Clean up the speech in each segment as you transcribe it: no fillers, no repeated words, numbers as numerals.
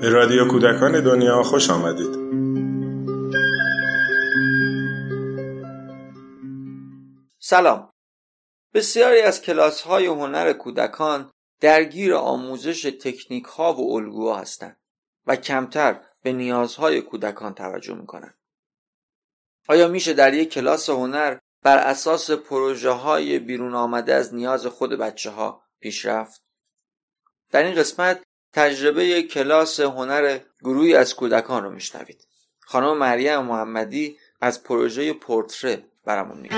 به رادیو کودکان دنیا خوش آمدید. سلام. بسیاری از کلاس‌های هنر کودکان درگیر آموزش تکنیک‌ها و الگوها هستند و کمتر به نیازهای کودکان توجه می‌کنند. آیا میشه در یک کلاس هنر بر اساس پروژه‌های بیرون آمده از نیاز خود بچه‌ها پیشرفت؟ در این قسمت تجربه کلاس هنر گروهی از کودکان رو میشنوید. خانم مریم محمدی از پروژه پورتره برامون میگه.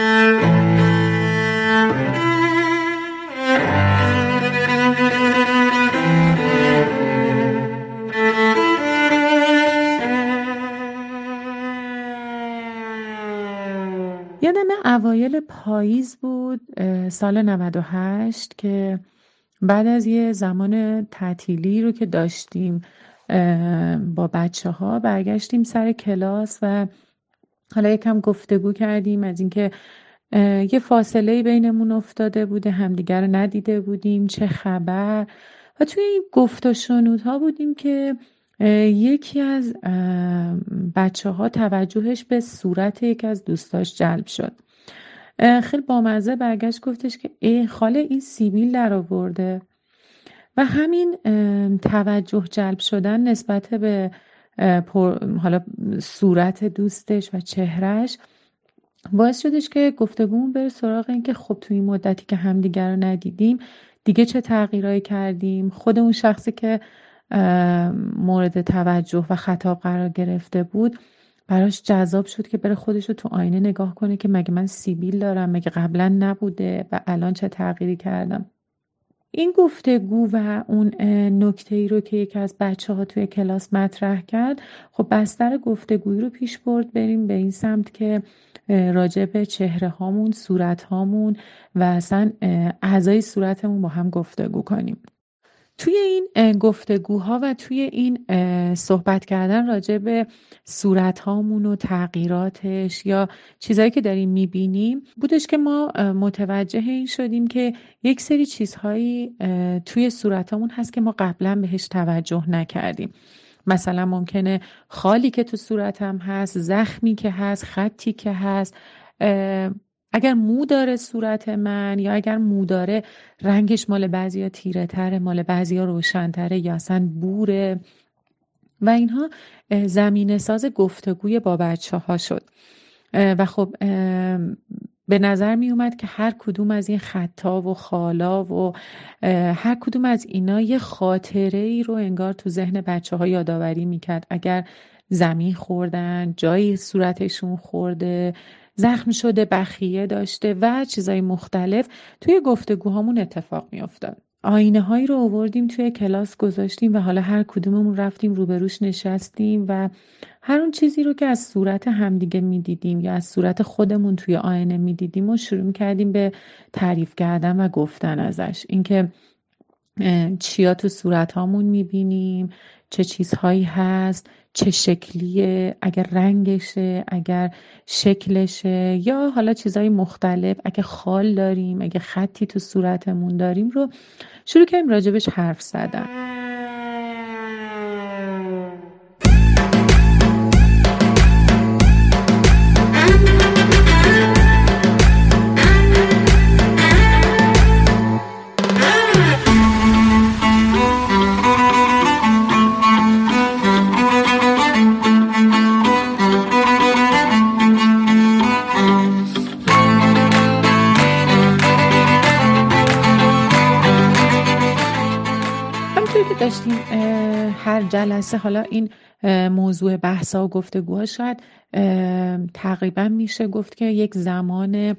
یادم اوایل پاییز بود سال 98 که بعد از یه زمان تعطیلی رو که داشتیم با بچه ها برگشتیم سر کلاس و حالا یکم گفتگو کردیم از اینکه یه فاصله بینمون افتاده بوده، همدیگر رو ندیده بودیم، چه خبر. و توی این گفت و شنودها بودیم که یکی از بچه ها توجهش به صورت یکی از دوستاش جلب شد. خیلی بامزه برگشت گفتش که ای خاله این سیبیل در آورده. و همین توجه جلب شدن نسبت به حالا صورت دوستش و چهرش باعث شدش که گفتگومون بره سراغ این که خب توی این مدتی که همدیگر رو ندیدیم دیگه چه تغییرایی کردیم، خود اون شخصی که مورد توجه و خطاب قرار گرفته بود براش جذاب شد که بره خودش رو تو آینه نگاه کنه که مگه من سیبیل دارم، مگه قبلا نبوده و الان چه تغییری کردم. این گفتگو و اون نکته‌ای رو که یکی از بچه‌ها توی کلاس مطرح کرد خب بستر گفتگویی رو پیش برد بریم به این سمت که راجع به چهره هامون، صورت هامون و اصلا اعضای صورتمون با هم گفتگو کنیم. توی این گفتگوها و توی این صحبت کردن راجع به صورت هامون و تغییراتش یا چیزایی که داریم میبینیم بودش که ما متوجه این شدیم که یک سری چیزهایی توی صورت هامون هست که ما قبلا بهش توجه نکردیم. مثلا ممکنه خالی که تو صورتم هست، زخمی که هست، خطی که هست، اگر مو داره صورت من یا اگر مو داره رنگش مال بعضیا تیره تره، مال بعضیا روشن تره یا اصلا بوره و اینها زمینه ساز گفتگوی با بچه ها شد. و خب به نظر می اومد که هر کدوم از این خطا و خالا و هر کدوم از اینا یه خاطره ای رو انگار تو ذهن بچه ها یادآوری می کرد. اگر زمین خوردن، جایی صورتشون خورده، زخم شده، بخیه داشته و چیزای مختلف توی گفتگوهامون اتفاق می افتاد. آینه هایی رو آوردیم توی کلاس گذاشتیم و حالا هر کدوممون رفتیم روبروش نشستیم و هر اون چیزی رو که از صورت همدیگه می دیدیم یا از صورت خودمون توی آینه می دیدیم و شروع کردیم به تعریف کردن و گفتن ازش، اینکه چیا تو صورت هامون می بینیم، چه چیزهایی هست، چه شکلیه، اگر رنگشه، اگر شکلشه یا حالا چیزهای مختلف، اگه خال داریم، اگه خطی تو صورتمون داریم رو شروع کنیم راجبش حرف زدن. داشتیم هر جلسه حالا این موضوع بحثا و گفتگوها شاید تقریبا میشه گفت که یک زمان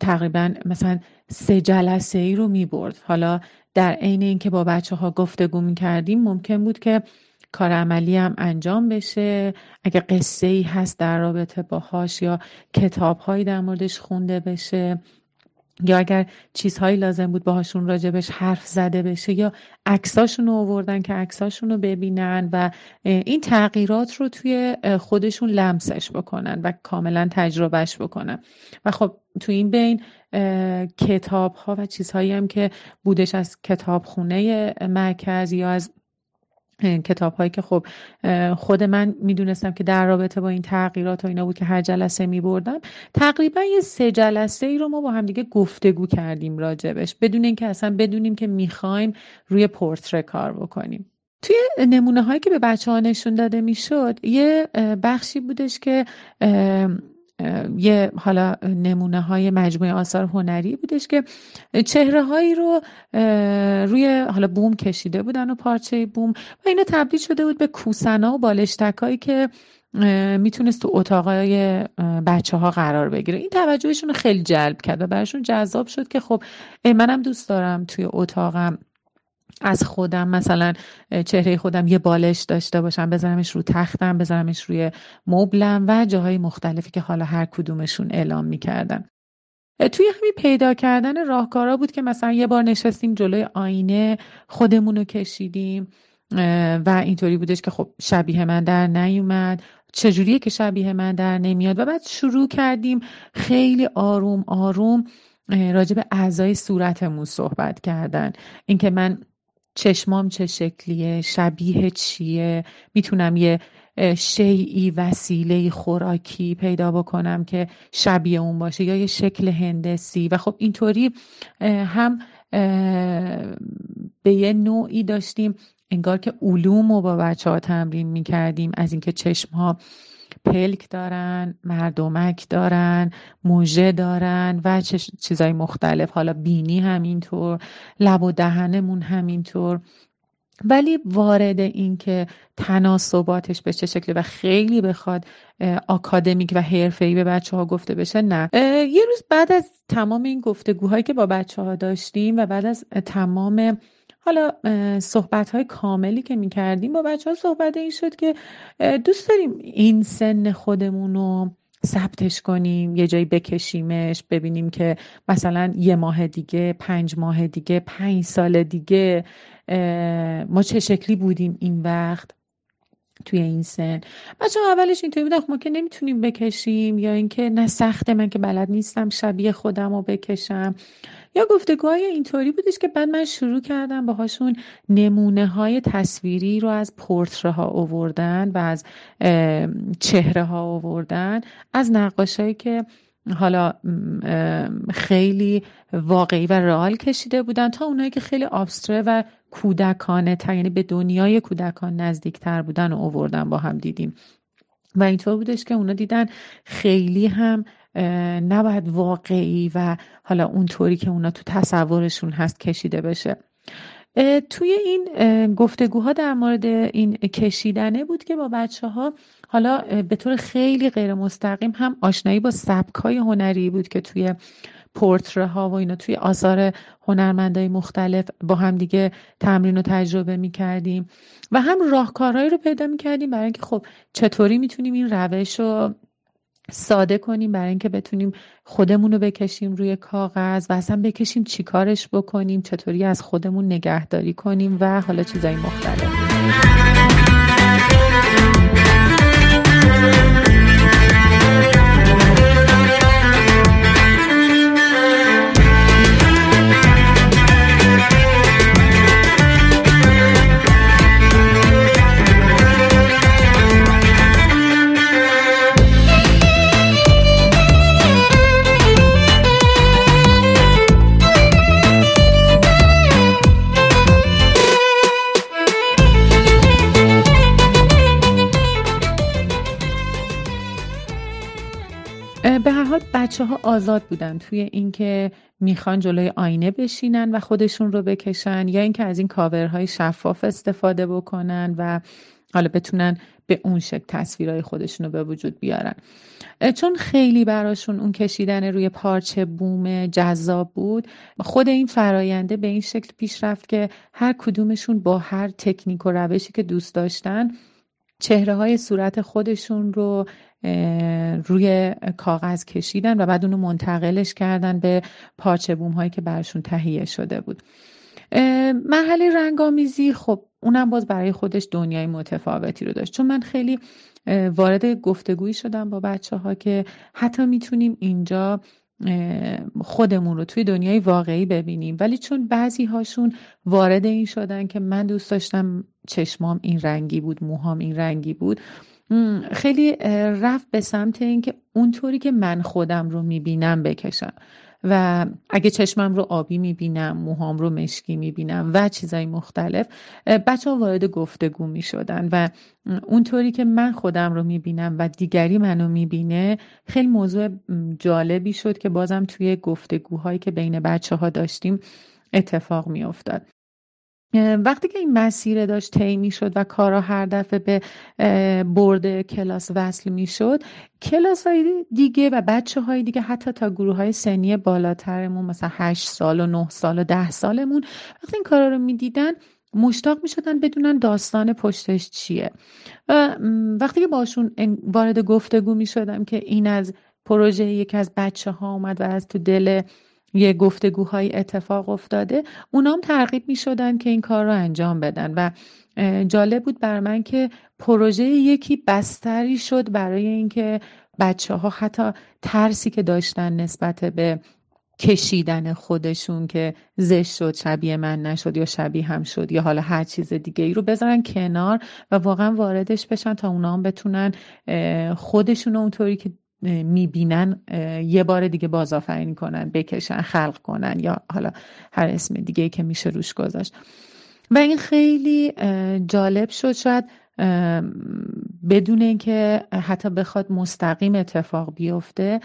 تقریبا مثلا 3 جلسه ای رو میبرد. حالا در عین اینکه با بچه ها گفتگو میکردیم ممکن بود که کار عملی هم انجام بشه، اگه قصه ای هست در رابطه باهاش یا کتاب هایی در موردش خونده بشه یا اگر چیزهایی لازم بود باهاشون راجبش حرف زده بشه یا عکساشون رو آوردن که عکساشون رو ببینن و این تغییرات رو توی خودشون لمسش بکنن و کاملا تجربهش بکنن. و خب تو این بین کتاب ها و چیزهایی هم که بودش از کتابخونه مرکز یا از کتاب هایی که خب خود من میدونستم که در رابطه با این تغییرات و اینا بود که هر جلسه میبردم، تقریبا یه 3 جلسه ای رو ما با هم دیگه گفتگو کردیم راجبش بدون اینکه اصلا بدونیم که میخوایم روی پورتره کار بکنیم. توی نمونه هایی که به بچه ها نشون داده میشد یه بخشی بودش که یه حالا نمونه های مجموعه آثار هنری بودش که چهره هایی رو روی حالا بوم کشیده بودن و پارچه بوم و اینا تبدیل شده بود به کوسنا و بالشتک هایی که میتونست تو اتاقای بچه ها قرار بگیره. این توجهشون خیلی جلب کرد و برشون جذاب شد که خب منم دوست دارم توی اتاقم از خودم مثلا چهره خودم یه بالش داشته باشم، بذارمش رو تختم، بذارمش روی مبلم و جاهای مختلفی که حالا هر کدومشون اعلام میکردن. توی همین پیدا کردن راهکارا بود که مثلا یه بار نشستیم جلوی آینه خودمونو کشیدیم و اینطوری بودش که خب شبیه من در نیومد، چجوریه که شبیه من در نمیاد. و بعد شروع کردیم خیلی آروم آروم راجع به اعضای صورتمون صحبت کردن، اینکه من چشمام چه شکلیه، شبیه چیه، میتونم یه شیئی وسیله خوراکی پیدا بکنم که شبیه اون باشه یا یه شکل هندسی. و خب اینطوری هم به یه نوعی داشتیم انگار که علوم رو با بچه ها تمرین میکردیم، از اینکه چشم ها پلک دارن، مردمک دارن، موژه دارن و چیزای مختلف، حالا بینی همینطور، لب و دهنمون همینطور، ولی وارد این که تناسباتش به چه شکله و خیلی بخواد آکادمیک و حرفه‌ای به بچه ها گفته بشه نه. یه روز بعد از تمام این گفتگوهایی که با بچه ها داشتیم و بعد از تمام حالا صحبت‌های کاملی که می‌کردیم با بچه‌ها صحبت این شد که دوست داریم این سن خودمون رو ثبتش کنیم، یه جایی بکشیمش، ببینیم که مثلا 1 ماه دیگه، 5 ماه دیگه، 5 سال دیگه ما چه شکلی بودیم این وقت توی این سن. بچه‌ها اولش اینطوری بودن ما که نمیتونیم بکشیم، یا اینکه نه سخته، من که بلد نیستم شبیه خودم رو بکشم، یا گفتگوهای اینطوری بودش که بعد من شروع کردم باهاشون نمونه های تصویری رو از پورتره ها آوردن و از چهره ها آوردن، از نقاشایی که حالا خیلی واقعی و رئال کشیده بودن تا اونایی که خیلی ابستره و کودکانه تر، یعنی به دنیای کودکان نزدیک تر بودن و آوردن با هم دیدیم. و اینطور بودش که اونا دیدن خیلی هم نباید واقعی و حالا اونطوری که اونا تو تصورشون هست کشیده بشه. توی این گفتگوها در مورد این کشیدنه بود که با بچه‌ها حالا به طور خیلی غیر مستقیم هم آشنایی با سبک‌های هنری بود که توی پورتره ها و اینا توی آثار هنرمندای مختلف با هم دیگه تمرین و تجربه می‌کردیم و هم راهکارهایی رو پیدا می‌کردیم برای اینکه خب چطوری می‌تونیم این روش رو ساده کنیم برای اینکه بتونیم خودمون رو بکشیم روی کاغذ و اصلا بکشیم چی کارش بکنیم، چطوری از خودمون نگهداری کنیم و حالا چیزای مختلف. به هر حال بچه ها آزاد بودن توی این که میخوان جلوی آینه بشینن و خودشون رو بکشن یا این که از این کاورهای شفاف استفاده بکنن و حالا بتونن به اون شکل تصویرهای خودشون رو به وجود بیارن. چون خیلی براشون اون کشیدن روی پارچه بوم جذاب بود، خود این فراینده به این شکل پیش رفت که هر کدومشون با هر تکنیک و روشی که دوست داشتن چهره‌های صورت خودشون رو روی کاغذ کشیدن و بعد اونو منتقلش کردن به پارچه بوم هایی که برشون تهیه شده بود. محل رنگامیزی خب اونم باز برای خودش دنیای متفاوتی رو داشت، چون من خیلی وارد گفتگویی شدم با بچه‌ها که حتی میتونیم اینجا خودمون رو توی دنیای واقعی ببینیم، ولی چون بعضی هاشون وارد این شدن که من دوست داشتم چشمام این رنگی بود، موهام این رنگی بود، خیلی رفت به سمت این که اونطوری که من خودم رو میبینم بکشم و اگه چشمم رو آبی میبینم، موهام رو مشکی میبینم و چیزای مختلف، بچه ها وارد گفتگو میشدن و اونطوری که من خودم رو میبینم و دیگری منو میبینه خیلی موضوع جالبی شد که بازم توی گفتگوهایی که بین بچه ها داشتیم اتفاق میافتاد. وقتی که این مسیر داشت طی میشد و کارا هر دفعه به برد کلاس وصل میشد، کلاس های دیگه و بچه های دیگه حتی تا گروه های سنی بالاترمون، مثلا 8 سال و 9 سال و 10 سالمون، وقتی این کارا رو میدیدن مشتاق میشدن بدونن داستان پشتش چیه. و وقتی که باشون وارد گفتگو میشدم که این از پروژه یکی از بچه ها اومد و از تو دل یه گفتگوهای اتفاق افتاده، اونام ترغیب می شدن که این کار رو انجام بدن و جالب بود بر من که پروژه یکی بستری شد برای اینکه بچه ها حتی ترسی که داشتن نسبت به کشیدن خودشون که زشت شد، شبیه من نشد یا شبیه هم شد یا حالا هر چیز دیگه ای رو بذارن کنار و واقعا واردش بشن تا اونام بتونن خودشون اونطوری که میبینن یه بار دیگه بازآفرینی کنن، بکشن، خلق کنن یا حالا هر اسم دیگه که میشه روش گذاشت. و این خیلی جالب شد، شاید بدون اینکه حتی بخواد مستقیم اتفاق بیفته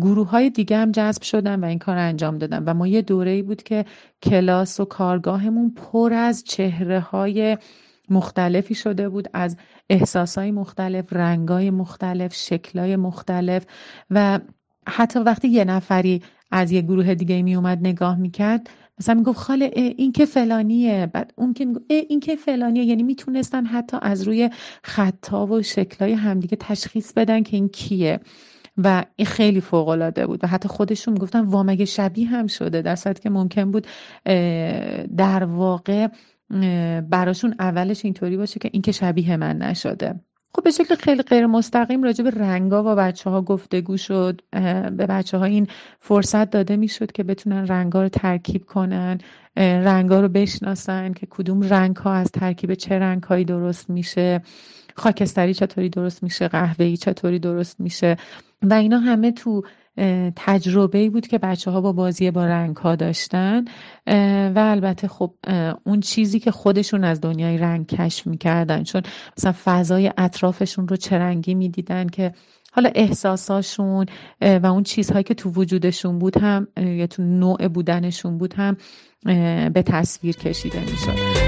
گروه های دیگه هم جذب شدن و این کار انجام دادن و ما یه دوره‌ای بود که کلاس و کارگاهمون پر از چهره های مختلفی شده بود، از احساسای مختلف، رنگای مختلف، شکلای مختلف و حتی وقتی یه نفری از یه گروه دیگه می اومد نگاه میکرد، مثلا میگفت خاله این که فلانیه، بعد اون که میگفت این که فلانیه، یعنی میتونستن حتی از روی خطا و شکلای همدیگه تشخیص بدن که این کیه و این خیلی فوق‌العاده بود و حتی خودشون میگفتن وامگه شبیه هم شده، در صورتی که ممکن بود در واقع براشون اولش اینطوری باشه که این که شبیه من نشده. خب به شکل خیلی غیر مستقیم راجع به رنگا با بچه‌ها گفتگو شد، به بچه‌ها این فرصت داده میشد که بتونن رنگا رو ترکیب کنن، رنگا رو بشناسن که کدوم رنگ‌ها از ترکیب چه رنگ‌هایی درست میشه، خاکستری چطوری درست میشه، قهوه‌ای چطوری درست میشه و اینا همه تو تجربه‌ای بود که بچه‌ها با بازی با رنگ‌ها داشتن و البته خب اون چیزی که خودشون از دنیای رنگ کشف می‌کردن، چون مثلا فضای اطرافشون رو چه رنگی می‌دیدن که حالا احساساشون و اون چیزهایی که تو وجودشون بود هم یا تو نوع بودنشون بود هم به تصویر کشیده می‌شد.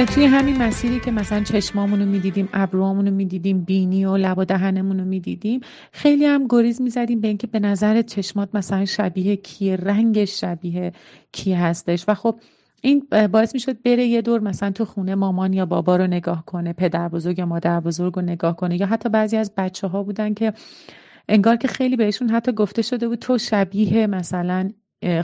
توی همین مسیری که مثلا چشمامونو میدیدیم، ابروامونو میدیدیم، بینی و لب و دهنمونو میدیدیم، خیلی هم گریز میزدیم به اینکه به نظر چشمات مثلا شبیه کیه، رنگش شبیه کی هستش و خب این باعث میشد بره یه دور مثلا تو خونه مامان یا بابا رو نگاه کنه، پدر بزرگ یا مادر بزرگ رو نگاه کنه یا حتی بعضی از بچه ها بودن که انگار که خیلی بهشون حتی گفته شده بود تو شبیه مثلا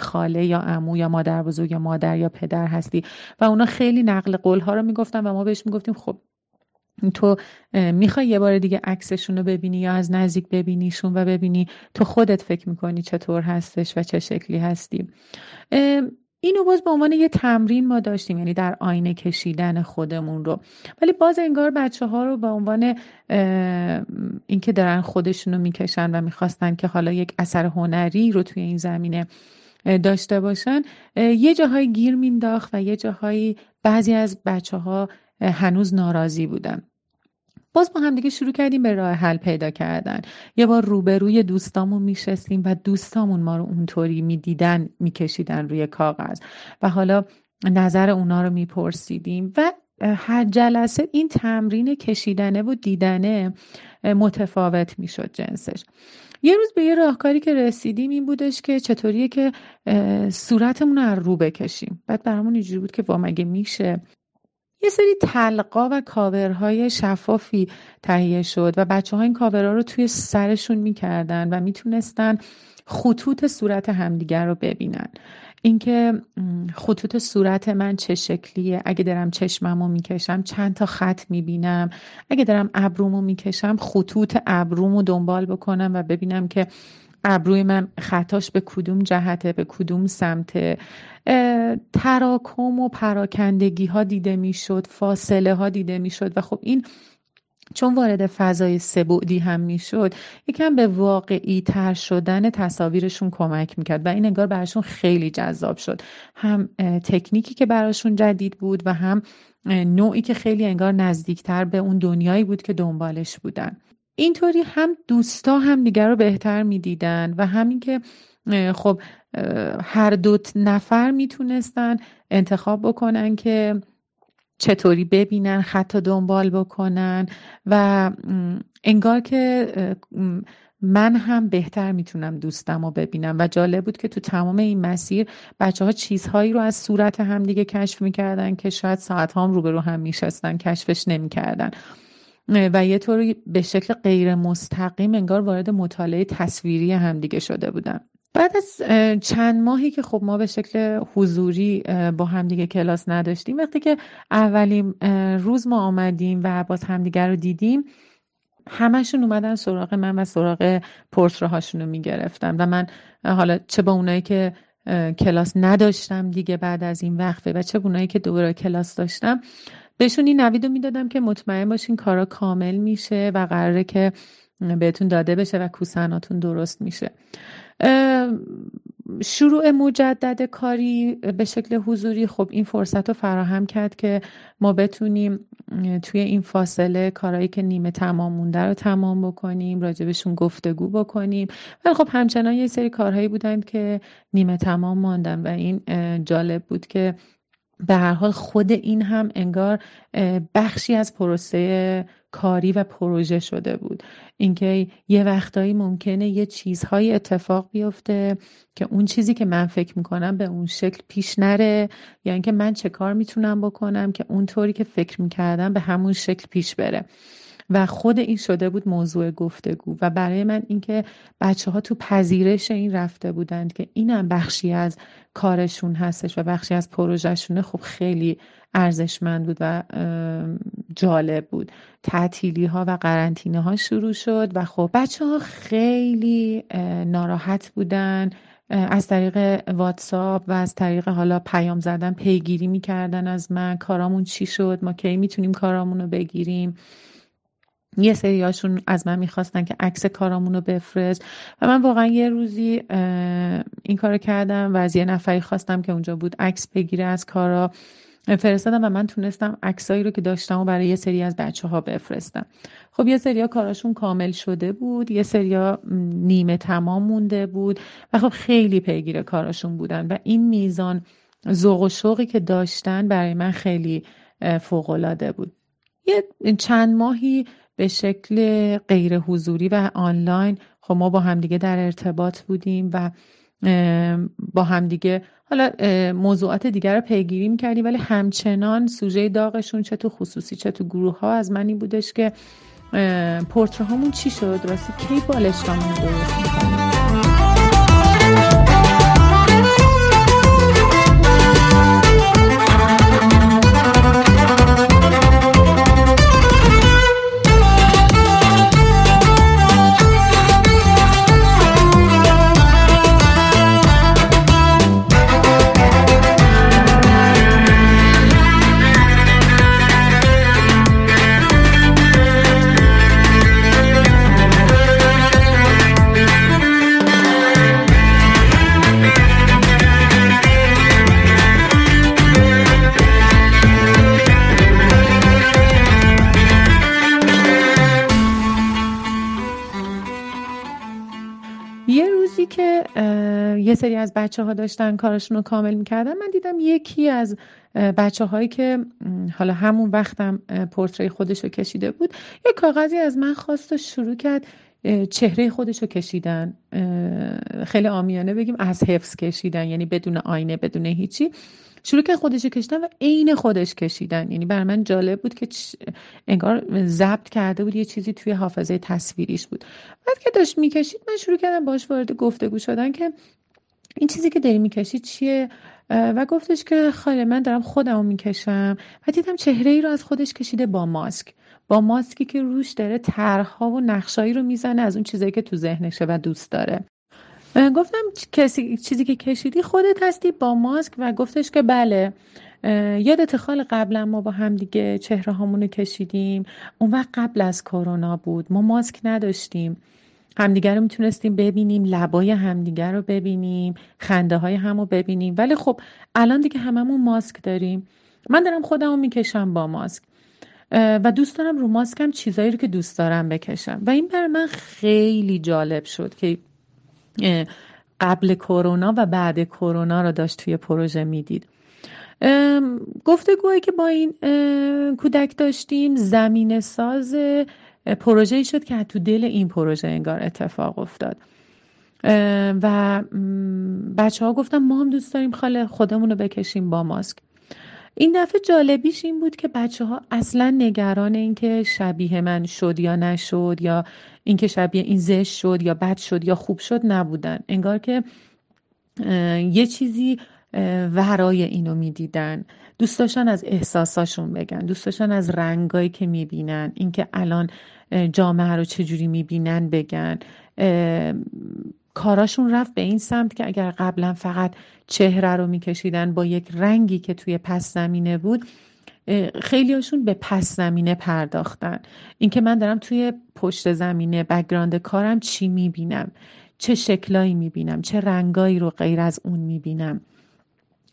خاله یا عمو یا مادر بزرگ یا مادر یا پدر هستی و اونا خیلی نقل قول ها رو میگفتن و ما بهش میگفتیم خب تو میخوای یه بار دیگه عکسشون رو ببینی یا از نزدیک ببینیشون و ببینی تو خودت فکر میکنی چطور هستش و چه شکلی هستی. اینو باز به عنوان یه تمرین ما داشتیم، یعنی در آینه کشیدن خودمون رو، ولی باز انگار بچه ها رو به عنوان اینکه دارن خودشون رو میکشن و میخواستن که حالا یک اثر هنری رو توی این زمینه داشته باشن یه جاهای گیر مینداخت و یه جاهایی بعضی از بچه ها هنوز ناراضی بودن. باز ما هم دیگه شروع کردیم به راه حل پیدا کردن. یه بار روبروی دوستامون میشستیم و دوستامون ما رو اونطوری میدیدن، میکشیدن روی کاغذ و حالا نظر اونا رو میپرسیدیم و هر جلسه این تمرین کشیدنه و دیدنه متفاوت میشد جنسش. یه روز به یه راهکاری که رسیدیم این بودش که چطوریه که صورتمون رو رو بکشیم. بعد برامون اینجوری بود که وا مگه میشه؟ یه سری تلقا و کاورهای شفافی تهیه شد و بچه‌ها این کاورها رو توی سرشون میکردن و میتونستن خطوط صورت همدیگر رو ببینن. اینکه خطوط صورت من چه شکلیه، اگه دارم چشممو میکشم چند تا خط میبینم، اگه دارم ابرومو میکشم خطوط ابرومو دنبال بکنم و ببینم که ابروی من خطاش به کدوم جهته، به کدوم سمته. تراکم و پراکندگی ها دیده میشد، فاصله ها دیده میشد و خب این چون وارد فضای سه‌بعدی هم میشد یکم به واقعی تر شدن تصاویرشون کمک میکرد و این انگار براشون خیلی جذاب شد. هم تکنیکی که براشون جدید بود و هم نوعی که خیلی انگار نزدیکتر به اون دنیایی بود که دنبالش بودن. اینطوری هم دوستا هم دیگر رو بهتر میدیدن و همین که خب هر دو نفر میتونستن انتخاب بکنن که چطوری ببینن، خطو دنبال بکنن و انگار که من هم بهتر میتونم دوستم رو ببینم و جالب بود که تو تمام این مسیر بچه ها چیزهایی رو از صورت هم دیگه کشف میکردن که شاید ساعت ها هم روبرو هم میشستن کشفش نمیکردن و یه طوری به شکل غیر مستقیم انگار وارد مطالعه تصویری هم دیگه شده بودن. بعد از چند ماهی که خب ما به شکل حضوری با همدیگه کلاس نداشتیم، وقتی که اولین روز ما آمدیم و باز همدیگه رو دیدیم، همشون اومدن سراغ من و سراغ پورترهاشون رو میگرفتن و من حالا چه با اونایی که کلاس نداشتم دیگه بعد از این وقفه و چه با اونایی که دوباره کلاس داشتم بهشون این نوید رو میدادم که مطمئن باشین کارا کامل میشه و قراره که بهتون داده بشه و کوسناتون درست میشه. شروع مجدد کاری به شکل حضوری خب این فرصت رو فراهم کرد که ما بتونیم توی این فاصله کارهایی که نیمه تمام مونده رو تمام بکنیم، راجبشون گفتگو بکنیم، ولی خب همچنان یه سری کارهایی بودند که نیمه تمام ماندن و این جالب بود که به هر حال خود این هم انگار بخشی از پروسه کاری و پروژه شده بود. اینکه یه وقتایی ممکنه یه چیزهای اتفاق بیفته که اون چیزی که من فکر میکنم به اون شکل پیش نره، یا اینکه من چه کار میتونم بکنم که اون طوری که فکر میکردم به همون شکل پیش بره و خود این شده بود موضوع گفتگو. و برای من اینکه بچه‌ها تو پذیرش این رفته بودند که اینم بخشی از کارشون هستش و بخشی از پروژهشونه خب خیلی ارزشمند بود و جالب بود. تعطیلی ها و قرنطینه ها شروع شد و خب بچه‌ها خیلی ناراحت بودن، از طریق واتساپ و از طریق حالا پیام زدن پیگیری می‌کردن از من کارامون چی شد، ما کی میتونیم کارامون رو بگیریم. یه سریاشون از من میخواستن که عکس کارامونو بفرست و من واقعا یه روزی این کارو کردم و از یه نفری خواستم که اونجا بود عکس بگیره از کارا، فرستادم و من تونستم عکسایی رو که داشتم و برای یه سری از بچه‌ها بفرستم. خب یه سریا کاراشون کامل شده بود، یه سریا نیمه تمام مونده بود و خب خیلی پیگیر کاراشون بودن و این میزان ذوق و شوقی که داشتن برای من خیلی فوق‌العاده بود. یه چند ماهی به شکل غیر حضوری و آنلاین خب ما با همدیگه در ارتباط بودیم و با همدیگه حالا موضوعات دیگر رو پیگیری می‌کردیم، ولی همچنان سوژه داغشون چه تو خصوصی چه تو گروه‌ها از من این بودش که پورترهامون چی شد، راستی کی بالشتامون درست می‌کنیم. یه سری از بچه‌ها داشتن کارشون رو کامل می‌کردن، من دیدم یکی از بچه‌هایی که حالا همون وقتم پورتری خودش رو کشیده بود یه کاغذی از من خواست و شروع کرد چهره خودش رو کشیدن، خیلی عامیانه بگیم از حفظ کشیدن، یعنی بدون آینه بدون هیچی شروع کرد خودش رو کشیدن و عین خودش کشیدن. یعنی برای من جالب بود که انگار ضبط کرده بود، یه چیزی توی حافظه تصویریش بود. بعد که داشت میکشید من شروع کردم باهاش وارد گفتگو شدن که این چیزی که داری میکشی چیه و گفتش که خاله من دارم خودمو میکشم و دیدم چهره ای رو از خودش کشیده با ماسکی که روش داره طرح‌ها و نقشایی رو میزنه از اون چیزایی که تو ذهنشه و دوست داره. گفتم چیزی که کشیدی خودت هستی با ماسک؟ و گفتش که بله، یادت خاله قبلا ما با هم دیگه چهره هامونو کشیدیم، اون وقت قبل از کرونا بود، ما ماسک نداشتیم، همدیگر رو میتونستیم ببینیم، لبای همدیگر رو ببینیم، خنده های هم رو ببینیم، ولی خب الان دیگه هممون ماسک داریم. من دارم خودمو میکشم با ماسک و دوست دارم رو ماسکم چیزایی رو که دوست دارم بکشم. و این برای من خیلی جالب شد که قبل کرونا و بعد کرونا رو داشت توی پروژه میدید. گفتگویی که با این کودک داشتیم زمین ساز پروژه‌ای شد که تو دل این پروژه انگار اتفاق افتاد و بچه‌ها گفتن ما هم دوست داریم خاله خودمون رو بکشیم با ماسک. این دفعه جالبیش این بود که بچه‌ها اصلا نگران این که شبیه من شد یا نشد یا این که شبیه این زشت شد یا بد شد یا خوب شد نبودن، انگار که یه چیزی ورای اینو میدیدن، دوست داشتن از احساساشون بگن، دوست داشتن از رنگایی که میبینن، این که الان جامعه رو چجوری میبینن بگن. کاراشون رفت به این سمت که اگر قبلا فقط چهره رو میکشیدن با یک رنگی که توی پس زمینه بود، خیلیاشون به پس زمینه پرداختن، اینکه من دارم توی پشت زمینه بک‌گراند کارم چی میبینم، چه شکلایی میبینم، چه رنگایی رو غیر از اون میبینم.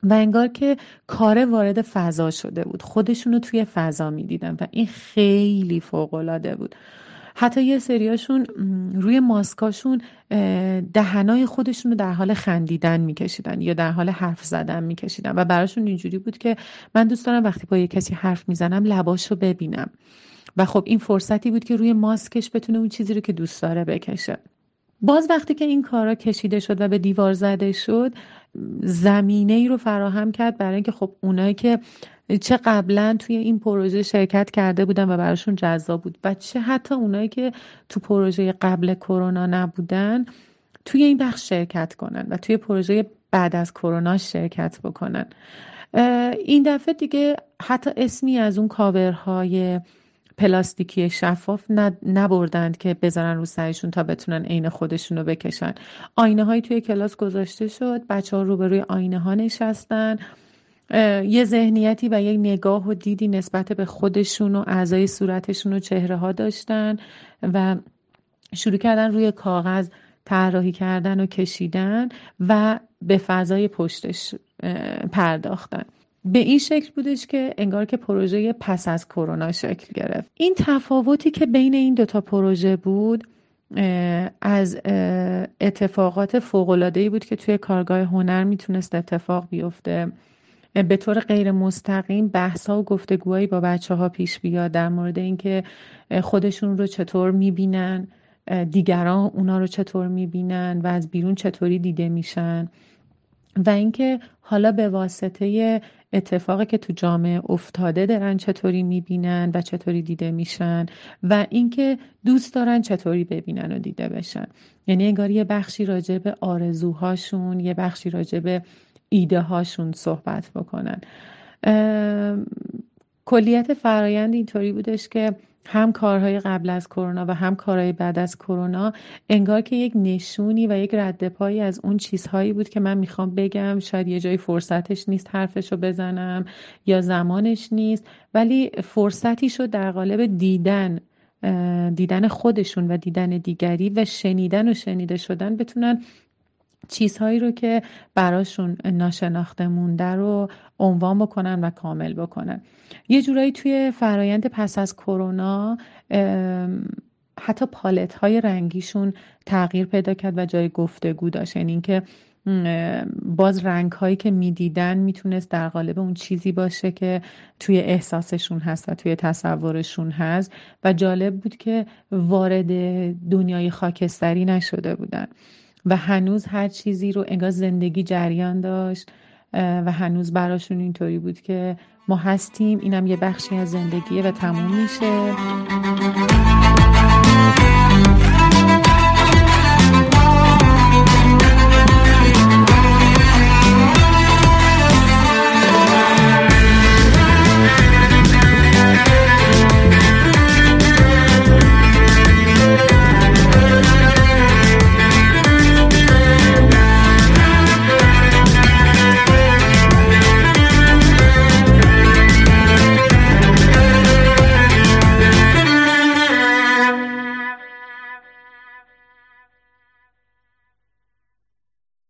و انگار که کار وارد فضا شده بود، خودشون رو توی فضا میدیدن و این خیلی فوق‌العاده بود. حتی یه سریاشون روی ماسکاشون دهنای خودشون رو در حال خندیدن میکشیدن یا در حال حرف زدن میکشیدن و براشون اینجوری بود که من دوست دارم وقتی با یه کسی حرف میزنم لباشو ببینم و خب این فرصتی بود که روی ماسکش بتونه اون چیزی رو که دوست داره بکشه. باز وقتی که این کارا کشیده شد و به دیوار زده شد زمینه ای رو فراهم کرد برای اینکه خب اونایی که چه قبلا توی این پروژه شرکت کرده بودن و براشون جذاب بود و چه حتی اونایی که تو پروژه قبل کرونا نبودن توی این بخش شرکت کنن و توی پروژه بعد از کرونا شرکت بکنن. این دفعه دیگه حتی اسمی از اون کاورهای پلاستیکی شفاف نبردند که بذارن رو سرشون تا بتونن عین خودشون رو بکشن. آینه هایی توی کلاس گذاشته شد، بچه ها روبروی آینه ها نشستن، یه ذهنیتی و یه نگاه و دیدی نسبت به خودشون و اعضای صورتشون و چهره ها داشتن و شروع کردن روی کاغذ طراحی کردن و کشیدن و به فضای پشتش پرداختن. به این شکل بودش که انگار که پروژه پس از کرونا شکل گرفت. این تفاوتی که بین این دوتا پروژه بود از اتفاقات فوق‌العاده‌ای بود که توی کارگاه هنر میتونست اتفاق بیفته، به طور غیر مستقیم بحث‌ها و گفتگوهایی با بچه‌ها پیش بیاد در مورد اینکه خودشون رو چطور میبینن، دیگران اونا رو چطور میبینن و از بیرون چطوری دیده میشن و اینکه حالا به واسطه اتفاقی که تو جامعه افتاده دارن چطوری میبینن و چطوری دیده میشن و اینکه دوست دارن چطوری ببینن و دیده بشن. یعنی انگار یه بخشی راجع به آرزوهاشون، یه بخشی راجع به ایده هاشون صحبت بکنن. کلیت فرایند اینطوری بودش که هم کارهای قبل از کرونا و هم کارهای بعد از کرونا انگار که یک نشونی و یک ردپایی از اون چیزهایی بود که من میخوام بگم، شاید یه جایی فرصتش نیست حرفشو بزنم یا زمانش نیست، ولی فرصتی شد در قالب دیدن خودشون و دیدن دیگری و شنیدن و شنیده شدن بتونن چیزهایی رو که براشون ناشناخته مونده رو عنوان بکنن و کامل بکنن. یه جورایی توی فرایند پس از کرونا حتی پالت های رنگیشون تغییر پیدا کرد و جای گفتگو داشت. یعنی اینکه باز رنگ هایی که میدیدن میتونست در قالب اون چیزی باشه که توی احساسشون هست و توی تصورشون هست و جالب بود که وارد دنیای خاکستری نشده بودن و هنوز هر چیزی رو انگار زندگی جریان داشت و هنوز براشون اینطوری بود که ما هستیم، اینم یه بخشی از زندگیه و تموم میشه.